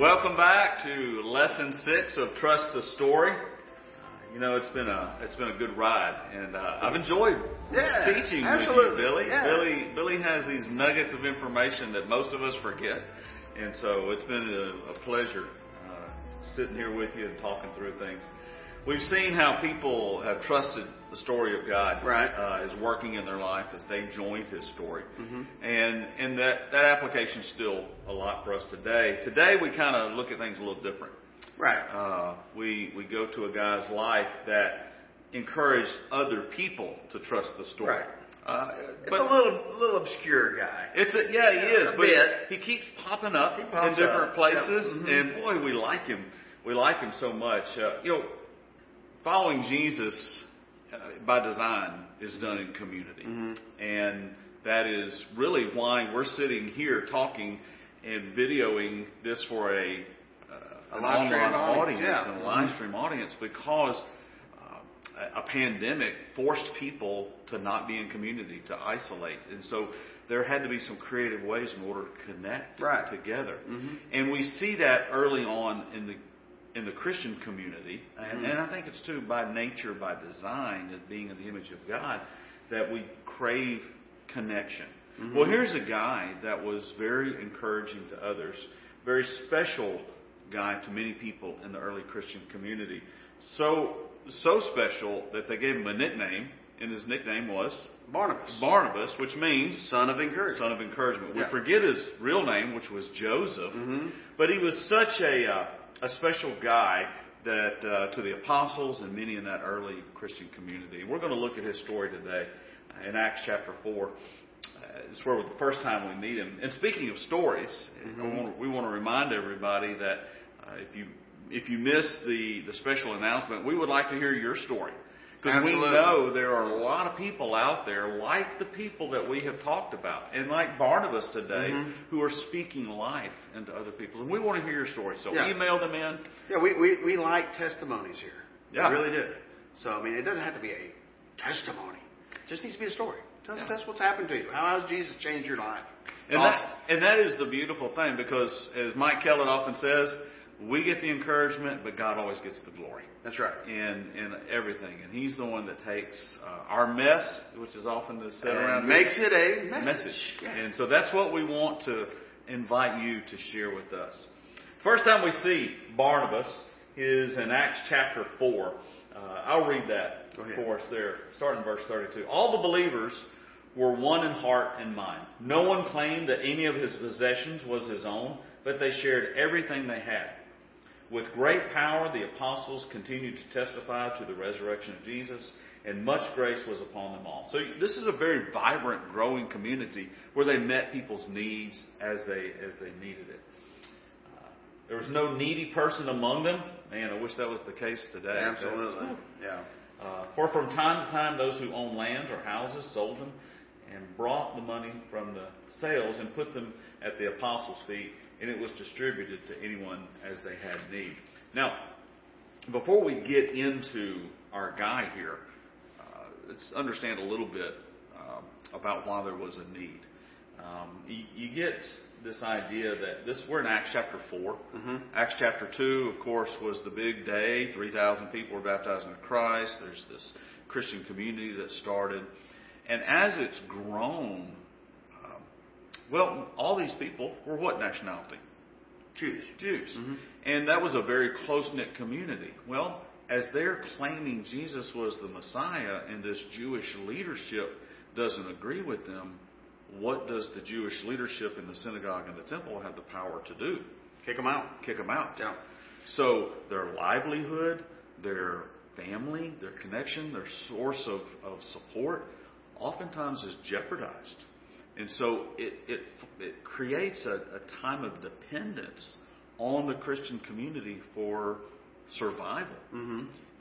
Welcome back to Lesson 6 of Trust the Story. It's been a good ride, and I've enjoyed teaching with you, Billy. Yeah. Billy has these nuggets of information that most of us forget, and so it's been a pleasure sitting here with you and talking through things. We've seen how people have trusted the story of God is working in their life as they joined His story, and that application's still a lot for us today. Today we kind of look at things a little different. Right. We go to a guy's life that encouraged other people to trust the story. Right. It's but a little obscure guy. He is. A but bit. He keeps popping up in different places, and boy, we like him. We like him so much. Following Jesus by design is done in community, and that is really why we're sitting here talking and videoing this for an online audience and a live stream audience, because a pandemic forced people to not be in community, to isolate. And so there had to be some creative ways in order to connect together. And we see that early on in the Christian community, and I think it's too by nature, by design, as being in the image of God, that we crave connection. Well, here's a guy that was very encouraging to others, very special guy to many people in the early Christian community. So special that they gave him a nickname, and his nickname was Barnabas, which means son of encouragement. We forget his real name, which was Joseph, but he was such a special guy that to the apostles and many in that early Christian community. We're going to look at his story today in Acts chapter 4. It's where the first time we meet him. And speaking of stories, we want to remind everybody that if you missed the special announcement, we would like to hear your story, because we know there are a lot of people out there like the people that we have talked about and like Barnabas today who are speaking life into other people. And we want to hear your story, so email them in. Yeah, we like testimonies here. Yeah. We really do. So, it doesn't have to be a testimony. It just needs to be a story. That's what's happened to you. How has Jesus changed your life? And awesome. That is the beautiful thing, because as Mike Kellett often says, we get the encouragement, but God always gets the glory. That's right. In everything. And He's the one that takes our mess, which is often the set around, makes it a message. Yeah. And so that's what we want to invite you to share with us. First time we see Barnabas is in Acts chapter 4. I'll read that for us there, starting in verse 32. All the believers were one in heart and mind. No one claimed that any of his possessions was his own, but they shared everything they had. With great power, the apostles continued to testify to the resurrection of Jesus, and much grace was upon them all. So this is a very vibrant, growing community where they met people's needs as they needed it. There was no needy person among them. Man, I wish that was the case today. Absolutely. For from time to time, those who owned lands or houses sold them and brought the money from the sales and put them at the apostles' feet, and it was distributed to anyone as they had need. Now, before we get into our guy here, let's understand a little bit about why there was a need. You get this idea that we're in Acts chapter 4. Acts chapter 2, of course, was the big day. 3,000 people were baptized into Christ. There's this Christian community that started. And as it's grown, all these people were what nationality? Jews. And that was a very close-knit community. Well, as they're claiming Jesus was the Messiah and this Jewish leadership doesn't agree with them, what does the Jewish leadership in the synagogue and the temple have the power to do? Kick them out. Yeah. So their livelihood, their family, their connection, their source of support oftentimes is jeopardized. And so it creates a time of dependence on the Christian community for survival.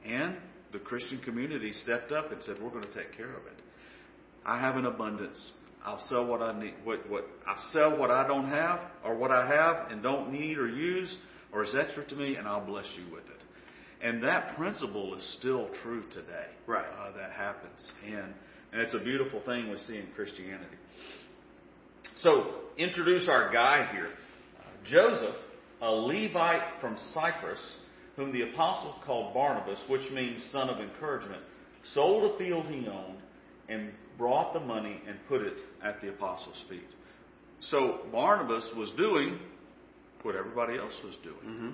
And the Christian community stepped up and said, we're going to take care of it. I have an abundance. I'll sell what I need. I'll sell what I don't have, or what I have and don't need or use, or is extra to me, and I'll bless you with it. And that principle is still true today. Right. That happens, and it's a beautiful thing we see in Christianity. So introduce our guy here. Joseph a Levite from Cyprus, whom the apostles called Barnabas, which means son of encouragement, sold a field he owned and brought the money and put it at the apostles' feet. So Barnabas was doing what everybody else was doing. Mm-hmm.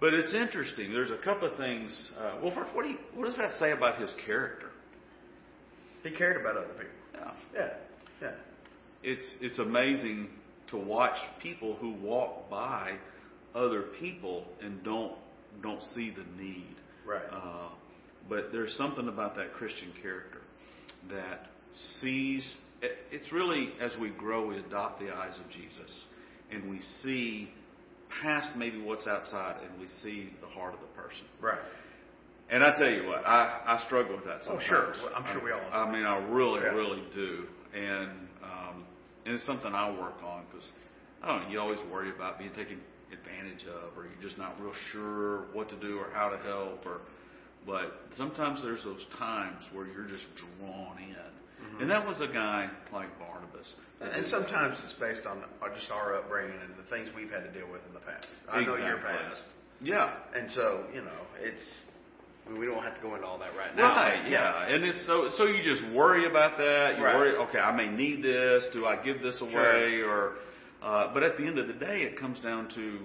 But it's interesting. There's a couple of things. Well, first, what does that say about his character? He cared about other people. Yeah. Yeah. Yeah. It's amazing to watch people who walk by other people and don't see the need. Right. But there's something about that Christian character that sees. It's really, as we grow, we adopt the eyes of Jesus, and we see past maybe what's outside, and we see the heart of the person. Right. And I tell you what, I struggle with that sometimes. Oh, sure. Well, I'm sure we all do. I mean, I really do. And it's something I work on because, I don't know, you always worry about being taken advantage of, or you're just not real sure what to do or how to help. But sometimes there's those times where you're just drawn in. Mm-hmm. And that was a guy like Barnabas. And sometimes it's based on just our upbringing and the things we've had to deal with in the past. I know your past. Yeah. And so, it's... we don't have to go into all that right now. Right, yeah. And it's so you just worry about that. You worry, okay, I may need this. Do I give this away? Sure. But at the end of the day, it comes down to,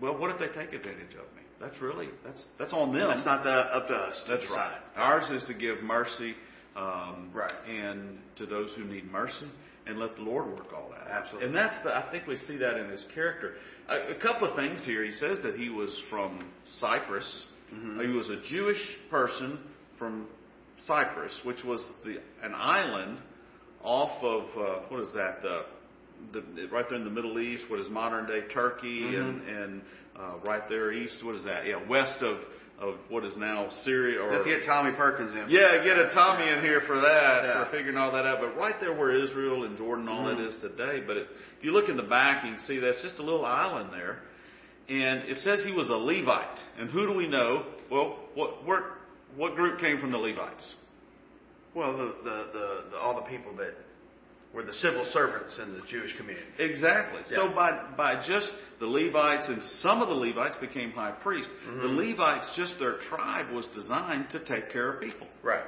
well, what if they take advantage of me? That's on them. That's not up to us to decide. Right. Ours is to give mercy and to those who need mercy and let the Lord work all that. Absolutely. And I think we see that in his character. A couple of things here. He says that he was from Cyprus. Mm-hmm. He was a Jewish person from Cyprus, which was an island off of, right there in the Middle East, what is modern-day Turkey, mm-hmm. and right there east, west of what is now Syria. Or, let's get Tommy Perkins in. Yeah, get a Tommy in here for that, for figuring all that out. But right there where Israel and Jordan, all mm-hmm. that is today. But if you look in the back, you can see that's just a little island there. And it says he was a Levite. And who do we know? Well, what group came from the Levites? Well, the all the people that were the civil servants in the Jewish community. Exactly. Yeah. So by just the Levites, and some of the Levites became high priests. Mm-hmm. The Levites, just their tribe was designed to take care of people. Right.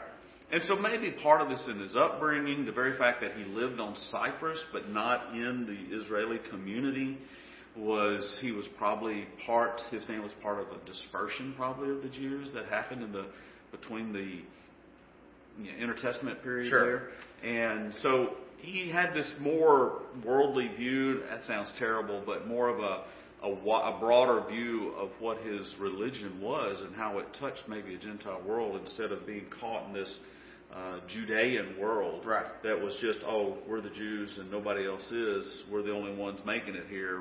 And so maybe part of this in his upbringing, the very fact that he lived on Cyprus but not in the Israeli community, his family was part of a dispersion probably of the Jews that happened between the intertestament period there. And so he had this more worldly view, that sounds terrible, but more of a broader view of what his religion was and how it touched maybe a Gentile world instead of being caught in this Judean world that was just, oh, we're the Jews and nobody else is. We're the only ones making it here.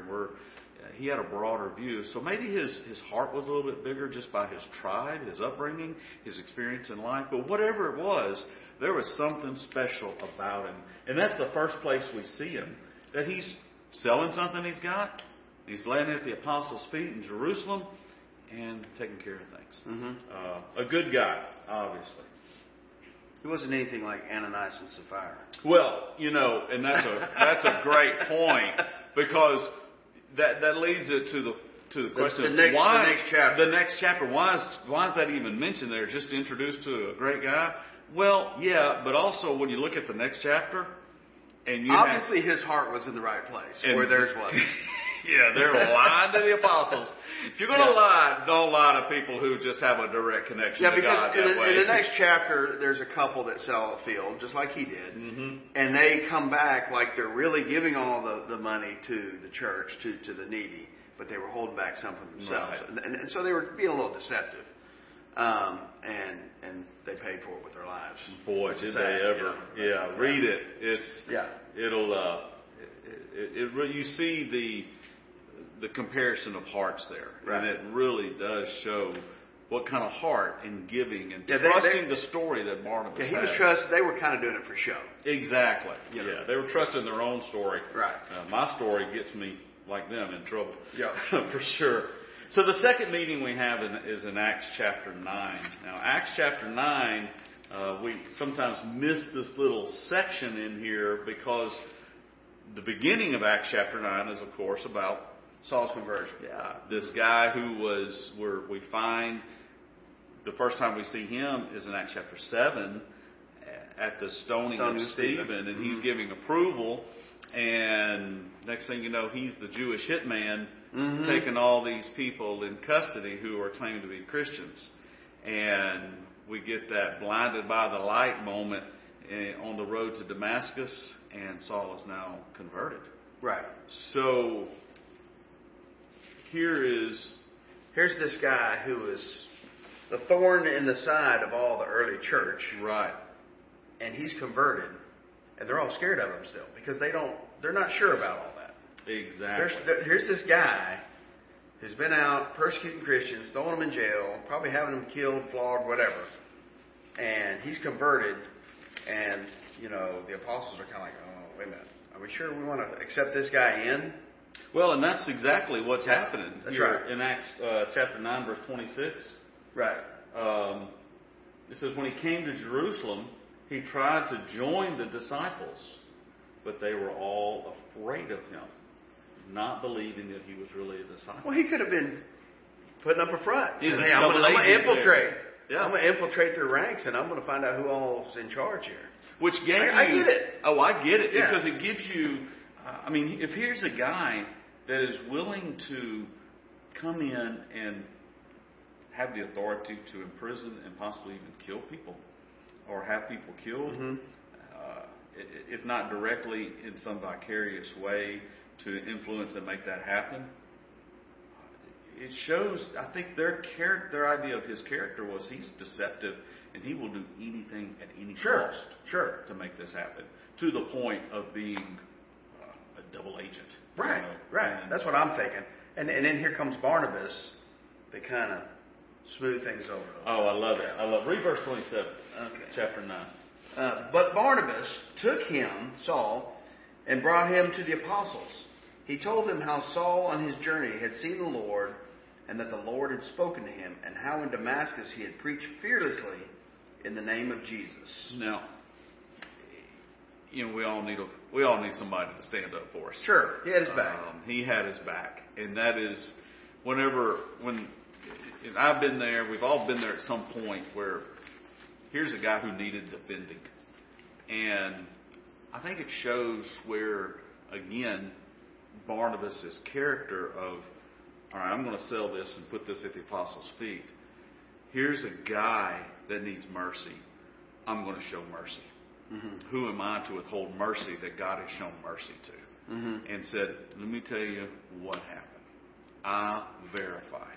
He had a broader view. So maybe his heart was a little bit bigger just by his tribe, his upbringing, his experience in life. But whatever it was, there was something special about him. And that's the first place we see him, that he's selling something he's got. He's laying it at the apostles' feet in Jerusalem and taking care of things. Mm-hmm. A good guy, obviously. It wasn't anything like Ananias and Sapphira. Well, and that's a great point because that leads it to the question why the next chapter. The next chapter. Why is that even mentioned there? Just introduced to a great guy. Well, yeah, but also when you look at the next chapter, and his heart was in the right place where theirs wasn't. Yeah, they're lying to the apostles. If you're going to lie, don't lie to people who just have a direct connection to God that way. In the next chapter, there's a couple that sell a field, just like he did. Mm-hmm. And they come back like they're really giving all the money to the church, to the needy. But they were holding back some for themselves. Right. And so they were being a little deceptive. And they paid for it with their lives. Boy, did they ever. Yeah, read it. You see the comparison of hearts there. Right. And it really does show what kind of heart in giving and trusting the story that Barnabas had. They were kind of doing it for show. Exactly. Yeah, they were trusting their own story. Right. My story gets me, like them, in trouble. Yeah. For sure. So the second meeting we have is in Acts chapter 9. Now, Acts chapter 9, we sometimes miss this little section in here because the beginning of Acts chapter 9 is, of course, about Saul's conversion. Yeah, this guy who was, where we find the first time we see him is in Acts chapter 7 at the stoning of Stephen, and he's giving approval. And next thing you know, he's the Jewish hitman taking all these people in custody who are claiming to be Christians. And we get that blinded by the light moment on the road to Damascus, and Saul is now converted. Right. So here's this guy who is the thorn in the side of all the early church. Right. And he's converted. And they're all scared of him still because they're not sure about all that. Exactly. Here's this guy who's been out persecuting Christians, throwing them in jail, probably having them killed, flogged, whatever. And he's converted, and the apostles are kind of like, oh, wait a minute. Are we sure we want to accept this guy in? Well, and that's exactly what's happening right. In Acts chapter 9, verse 26. Right. It says, when he came to Jerusalem, he tried to join the disciples, but they were all afraid of him, not believing that he was really a disciple. Well, he could have been putting up a front. Saying, hey, I'm going to infiltrate. Yeah. I'm going to infiltrate their ranks, and I'm going to find out who all's in charge here. Which gave I get it. Oh, I get it. Yeah. Because it gives you, if here's a guy that is willing to come in and have the authority to imprison and possibly even kill people, or have people killed, if not directly in some vicarious way to influence and make that happen. It shows, I think, their idea of his character was he's deceptive and he will do anything at any cost to make this happen, to the point of being a double agent. Right, right. That's what I'm thinking. And then here comes Barnabas that kind of smooth things over. Oh, I love it. I love it. Read verse 27. Okay. Chapter 9. But Barnabas took him, Saul, and brought him to the apostles. He told them how Saul on his journey had seen the Lord, and that the Lord had spoken to him, and how in Damascus he had preached fearlessly in the name of Jesus. Now, we all need somebody to stand up for us. Sure, he had his back. He had his back, and that is when I've been there. We've all been there at some point where. Here's a guy who needed defending. And I think it shows where, again, Barnabas' character of, all right, I'm going to sell this and put this at the apostles' feet. Here's a guy that needs mercy. I'm going to show mercy. Mm-hmm. Who am I to withhold mercy that God has shown mercy to? Mm-hmm. And said, let me tell you what happened. I verify.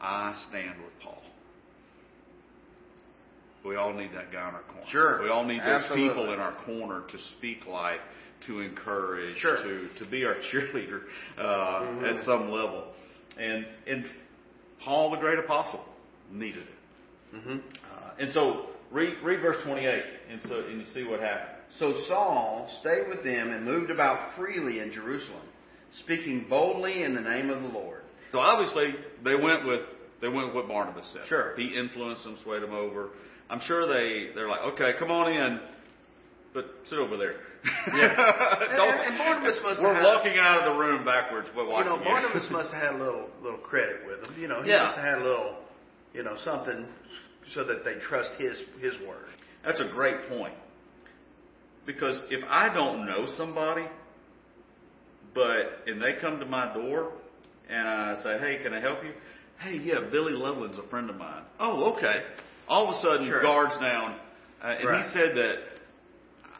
I stand with Paul. We all need that guy in our corner. Sure. We all need those people in our corner to speak life, to encourage, to be our cheerleader at some level. And Paul, the great apostle, needed it. Mm-hmm. And so read verse 28, and you see what happened. So Saul stayed with them and moved about freely in Jerusalem, speaking boldly in the name of the Lord. So obviously they went with what Barnabas said. Sure. He influenced them, swayed them over. I'm sure they're like, okay, come on in, but sit over there. Yeah. and Barnabas must have. We're walking out of the room backwards, but watching. Barnabas must have had a little credit with him. He must have had a little, something, so that they trust his word. That's a great point, because if I don't know somebody, and they come to my door, and I say, hey, can I help you? Hey, yeah, Billy Loveland's a friend of mine. Oh, okay. All of a sudden, guards down, and he said that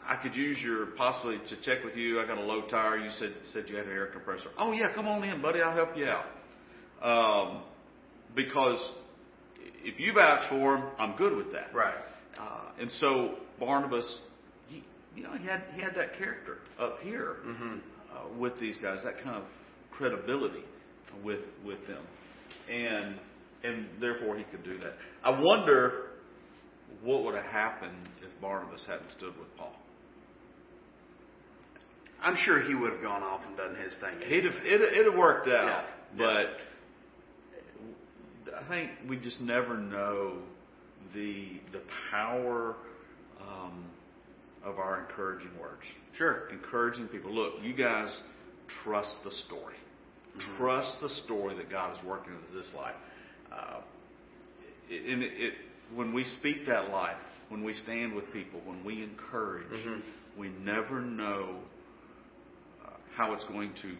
I could use possibly to check with you. I got a low tire. You said you had an air compressor. Oh, yeah, come on in, buddy. I'll help you out. Because if you vouch for him, I'm good with that. Right. And so Barnabas, he had that character up here with these guys, that kind of credibility with them. And therefore he could do that. I wonder what would have happened if Barnabas hadn't stood with Paul. I'm sure he would have gone off and done his thing. It'd have worked out. Yeah. But I think we just never know the power of our encouraging words. Sure. Encouraging people. Look, you guys trust the story. Mm-hmm. Trust the story that God is working in this life. When we speak that life, when we stand with people, when we encourage, mm-hmm. we never know how it's going to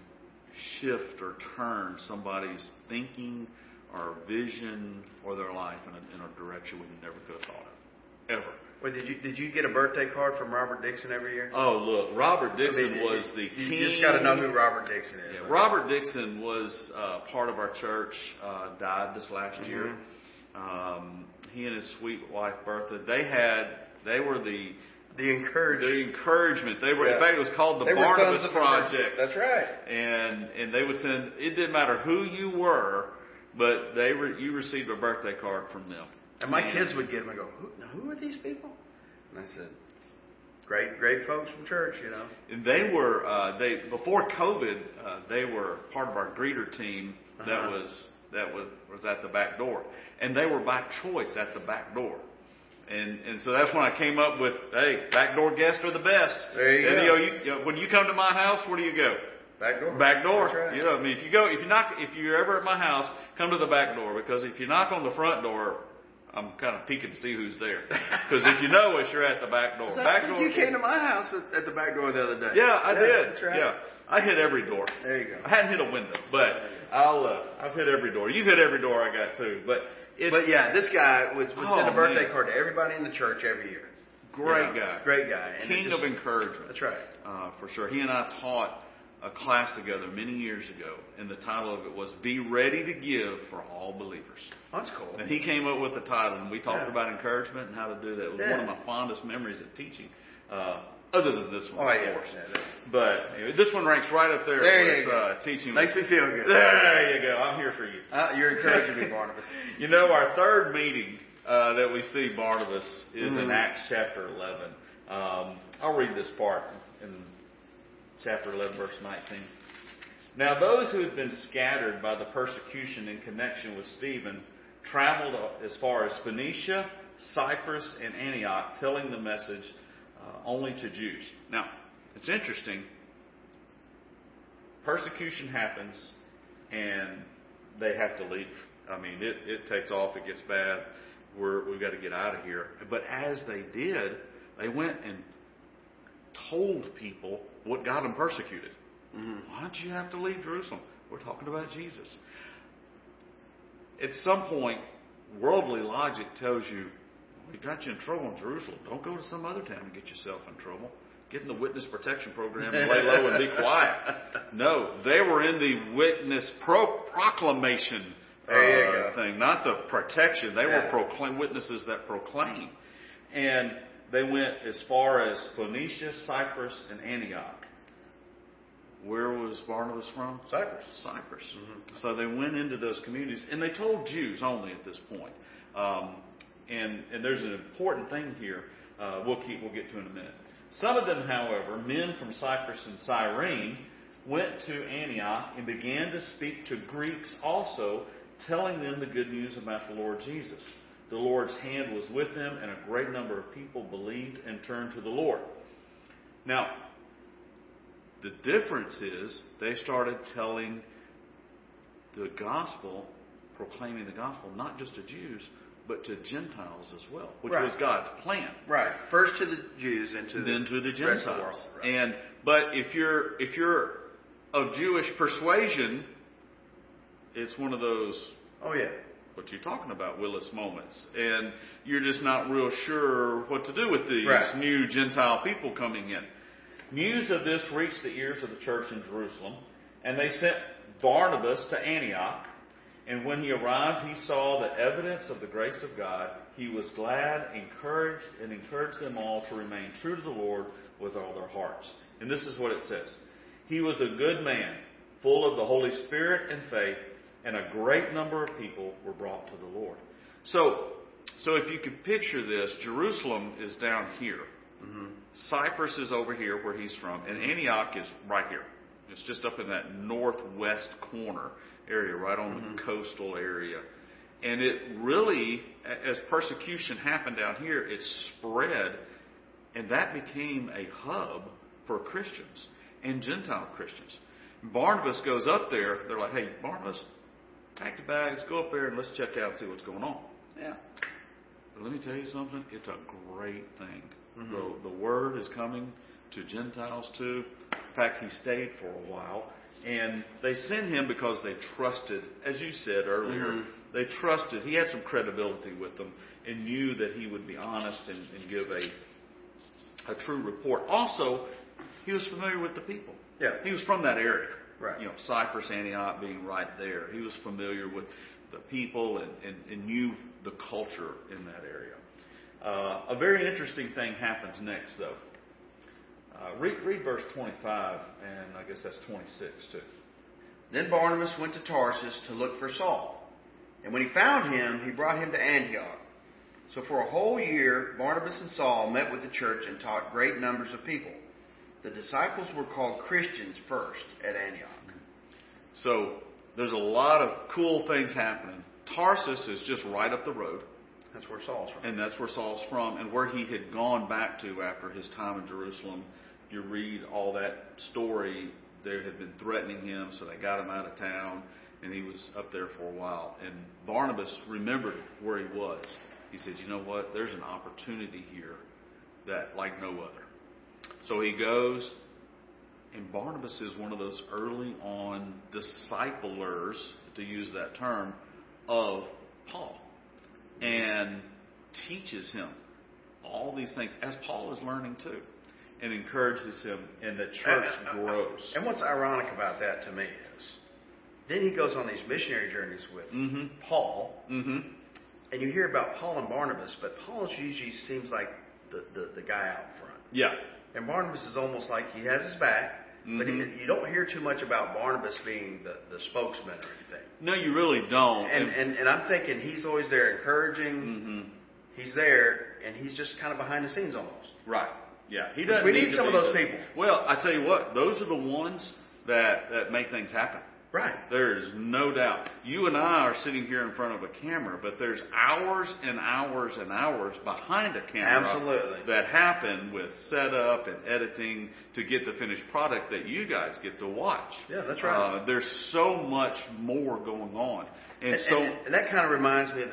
shift or turn somebody's thinking or vision or their life in a direction we never could have thought of, ever. Wait, did you get a birthday card from Robert Dixon every year? Oh, look, Robert Dixon was the king. You just got to know who Robert Dixon is. Yeah, Robert Dixon was part of our church, died this last mm-hmm. year. He and his sweet wife Bertha, they were the encouragement. They were, yeah. In fact, it was called the Barnabas Project. That's right. And they would send. It didn't matter who you were, but you received a birthday card from them. And my kids would get them and go, "Who are these people?" And I said, "Great folks from church, you know." And they were before COVID. They were part of our greeter team. Uh-huh. That was at the back door. And they were by choice at the back door. And so that's when I came up with, hey, back door guests are the best. There you go. When you come to my house, where do you go? Back door. Back door. That's right. You know, I mean, if you're ever at my house, come to the back door, because if you knock on the front door, I'm kind of peeking to see who's there. Because if you know us, you're at the back door. You came to my house at the back door the other day. Yeah, I did. That's right. Yeah. I hit every door. There you go. I hadn't hit a window, but I've hit every door. You've hit every door I got too. But yeah, this guy would send a birthday card to everybody in the church every year. Great guy. Great guy. King of encouragement. That's right. For sure. He and I taught a class together many years ago, and the title of it was "Be Ready to Give for All Believers." That's cool. And he came up with the title, and we talked about encouragement and how to do that. It was one of my fondest memories of teaching. Other than this one, of course. Yeah, but anyway, this one ranks right up there with teaching. Makes me feel good. There you go. I'm here for you. You're encouraging me, Barnabas. You know, our third meeting that we see Barnabas is in Acts chapter 11. I'll read this part in chapter 11, verse 19. Now, those who had been scattered by the persecution in connection with Stephen traveled as far as Phoenicia, Cyprus, and Antioch, telling the message only to Jews. Now, it's interesting. Persecution happens, and they have to leave. I mean, it takes off. It gets bad. We've got to get out of here. But as they did, they went and told people what got them persecuted. Mm-hmm. Why did you have to leave Jerusalem? We're talking about Jesus. At some point, worldly logic tells you, we got you in trouble in Jerusalem. Don't go to some other town and get yourself in trouble. Get in the witness protection program and lay low and be quiet. No, they were in the witness proclamation thing, not the protection. They were witnesses that proclaim. And they went as far as Phoenicia, Cyprus, and Antioch. Where was Barnabas from? Cyprus. Mm-hmm. So they went into those communities, and they told Jews only at this point. And there's an important thing here we'll get to in a minute. Some of them, however, men from Cyprus and Cyrene, went to Antioch and began to speak to Greeks also, telling them the good news about the Lord Jesus. The Lord's hand was with them, and a great number of people believed and turned to the Lord. Now, the difference is they started telling the gospel, proclaiming the gospel, not just to Jews, but to Gentiles as well, which was God's plan. Right. First to the Jews and then to the Gentiles. Rest of the world. Right. But if you're of Jewish persuasion, it's one of those what you talking about, Willis moments. And you're just not real sure what to do with these new Gentile people coming in. News of this reached the ears of the church in Jerusalem, and they sent Barnabas to Antioch. And when he arrived, he saw the evidence of the grace of God. He was glad, encouraged them all to remain true to the Lord with all their hearts. And this is what it says. He was a good man, full of the Holy Spirit and faith, and a great number of people were brought to the Lord. So if you could picture this, Jerusalem is down here. Mm-hmm. Cyprus is over here where he's from, and Antioch is right here. It's just up in that northwest corner area, right on the coastal area. And it really, as persecution happened down here, it spread, and that became a hub for Christians and Gentile Christians. Barnabas goes up there. They're like, hey, Barnabas, pack the bags, go up there, and let's check out and see what's going on. Yeah. But let me tell you something. It's a great thing. Mm-hmm. The word is coming to Gentiles too. In fact, he stayed for a while. And they sent him because they trusted, as you said earlier, mm-hmm. they trusted. He had some credibility with them and knew that he would be honest and give a true report. Also, he was familiar with the people. Yeah. He was from that area. Right. You know, Cyprus, Antioch being right there. He was familiar with the people and knew the culture in that area. A very interesting thing happens next, though. Read verse 25, and I guess that's 26, too. Then Barnabas went to Tarsus to look for Saul. And when he found him, he brought him to Antioch. So for a whole year, Barnabas and Saul met with the church and taught great numbers of people. The disciples were called Christians first at Antioch. So there's a lot of cool things happening. Tarsus is just right up the road. That's where Saul's from. And that's where Saul's from and where he had gone back to after his time in Jerusalem. If you read all that story, they had been threatening him, so they got him out of town, and he was up there for a while. And Barnabas remembered where he was. He said, you know what, there's an opportunity here that like no other. So he goes, and Barnabas is one of those early on disciplers, to use that term, of Paul. And teaches him all these things, as Paul is learning too, and encourages him, and the church grows. And what's ironic about that to me is, then he goes on these missionary journeys with mm-hmm. Paul, mm-hmm. and you hear about Paul and Barnabas, but Paul usually seems like the guy out front. Yeah. And Barnabas is almost like he has his back, mm-hmm. but you don't hear too much about Barnabas being the spokesman or anything. No, you really don't. And I'm thinking he's always there encouraging. Mm-hmm. He's there, and he's just kind of behind the scenes almost. Right. Yeah. He doesn't. We need some of those people. Well, I tell you what, those are the ones that make things happen. Right. There is no doubt. You and I are sitting here in front of a camera, but there's hours and hours and hours behind a camera Absolutely. That happen with setup and editing to get the finished product that you guys get to watch. Yeah, that's right. There's so much more going on. And that kind of reminds me of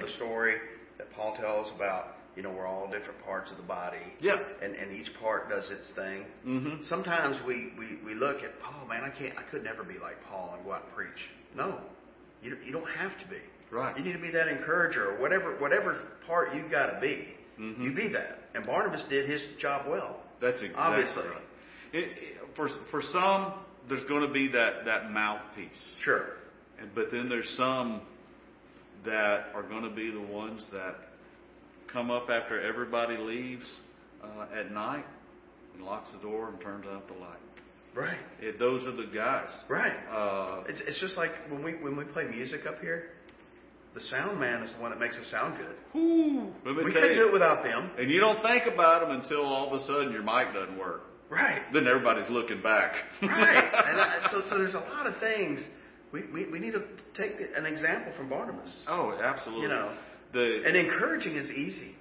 the story that Paul tells about, we're all different parts of the body. Yeah. And each part does its thing. Mm-hmm. Sometimes we look at, oh, man, I could never be like Paul and go out and preach. No. You don't have to be. Right. You need to be that encourager or whatever part you've got to be. Mm-hmm. You be that. And Barnabas did his job well. That's exactly obviously. Right. For some, there's going to be that mouthpiece. Sure. But then there's some that are going to be the ones that come up after everybody leaves at night and locks the door and turns out the light. Right. Those are the guys. Right. It's just like when we play music up here, the sound man is the one that makes it sound good. Whoo! We couldn't do it without them. And you don't think about them until all of a sudden your mic doesn't work. Right. Then everybody's looking back. Right. And so there's a lot of things we need to take an example from Barnabas. Oh, absolutely. And encouraging is easy.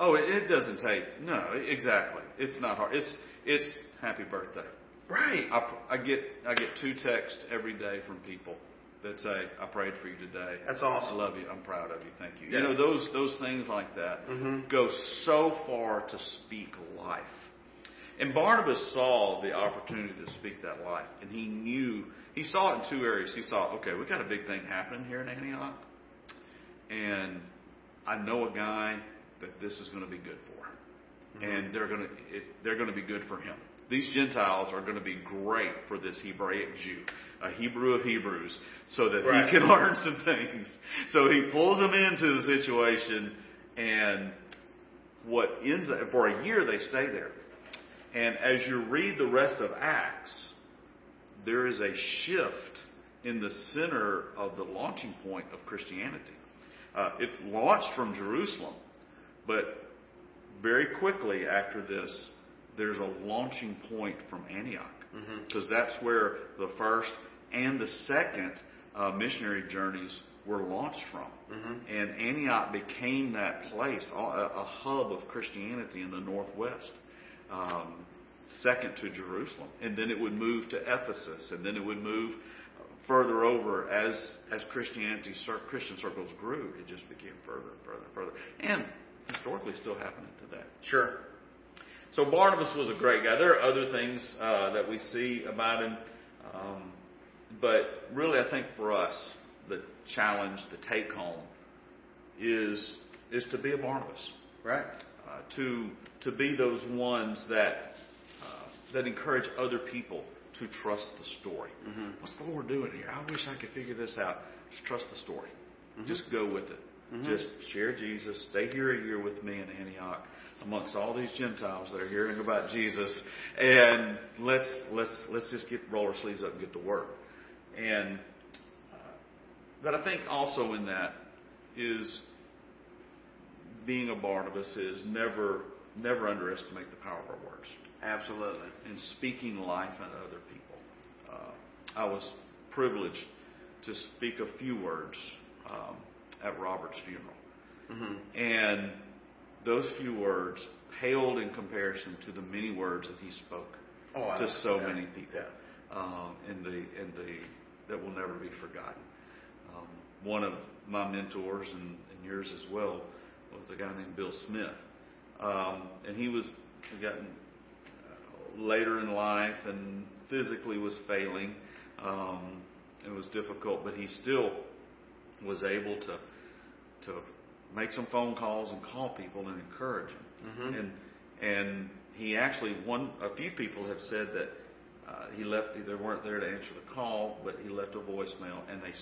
Oh, it doesn't take. No, exactly. It's not hard. It's happy birthday. Right. I get two texts every day from people that say, I prayed for you today. That's awesome. I love you. I'm proud of you. Thank you. Yeah. Those things like that mm-hmm. go so far to speak life. And Barnabas saw the opportunity to speak that life. And he saw it in two areas. He saw, okay, we've got a big thing happening here in Antioch. And I know a guy that this is going to be good for, mm-hmm. and they're going to be good for him. These Gentiles are going to be great for this Hebraic Jew, a Hebrew of Hebrews, so that right. he can learn some things. So he pulls them into the situation, and what ends up for a year they stay there. And as you read the rest of Acts, there is a shift in the center of the launching point of Christianity. It launched from Jerusalem, but very quickly after this, there's a launching point from Antioch, because mm-hmm. that's where the first and the second missionary journeys were launched from. Mm-hmm. And Antioch became that place, a hub of Christianity in the Northwest. second to Jerusalem, and then it would move to Ephesus, and then it would move further over as Christian circles grew. It just became further and further and further, and historically still happening today. Sure. So Barnabas was a great guy. There are other things that we see about him, but really I think for us, the challenge, the take home, is to be a Barnabas, right? To be those ones that encourage other people to trust the story. Mm-hmm. What's the Lord doing here? I wish I could figure this out. Just trust the story. Mm-hmm. Just go with it. Mm-hmm. Just share Jesus. Stay here a year with me in Antioch amongst all these Gentiles that are hearing about Jesus, and let's just get roll our sleeves up and get to work. And but I think also in that is being a Barnabas is never underestimate the power of our words. Absolutely. And speaking life into other people. I was privileged to speak a few words at Robert's funeral. Mm-hmm. And those few words paled in comparison to the many words that he spoke to so many people. Yeah. That will never be forgotten. One of my mentors and yours as well was a guy named Bill Smith. And he was gotten later in life and physically was failing. It was difficult, but he still was able to make some phone calls and call people and encourage them. Mm-hmm. And he actually, a few people have said that he left, they weren't there to answer the call, but he left a voicemail, and they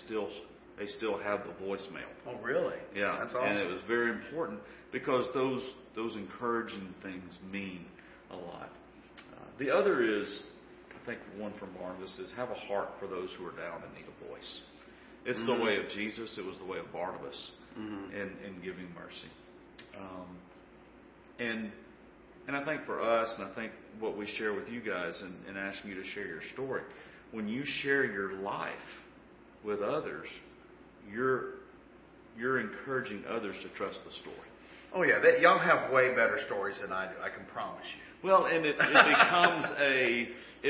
still have the voicemail. Oh, really? Yeah. That's awesome. And it was very important because those encouraging things mean a lot. The other is, I think one from Barnabas, is have a heart for those who are down and need a voice. It's mm-hmm. the way of Jesus. It was the way of Barnabas mm-hmm. in giving mercy. And I think for us, and I think what we share with you guys and asking you to share your story, when you share your life with others, you're encouraging others to trust the story. Oh yeah, y'all have way better stories than I do. I can promise you. Well, and it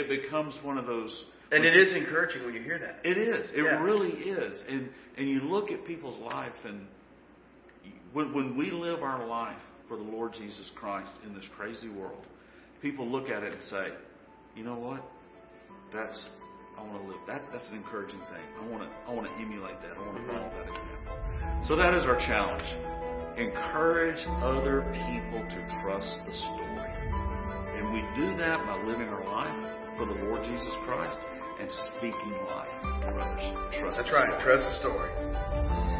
becomes one of those. And it is encouraging when you hear that. It is. It really is. And you look at people's life, and when we live our life for the Lord Jesus Christ in this crazy world, people look at it and say, "You know what? I want to live that. That's an encouraging thing. I want to emulate that. I want to follow that example." So that is our challenge. Encourage other people to trust the story. And we do that by living our life for the Lord Jesus Christ and speaking life to others. Trust the story. That's right. Trust the story.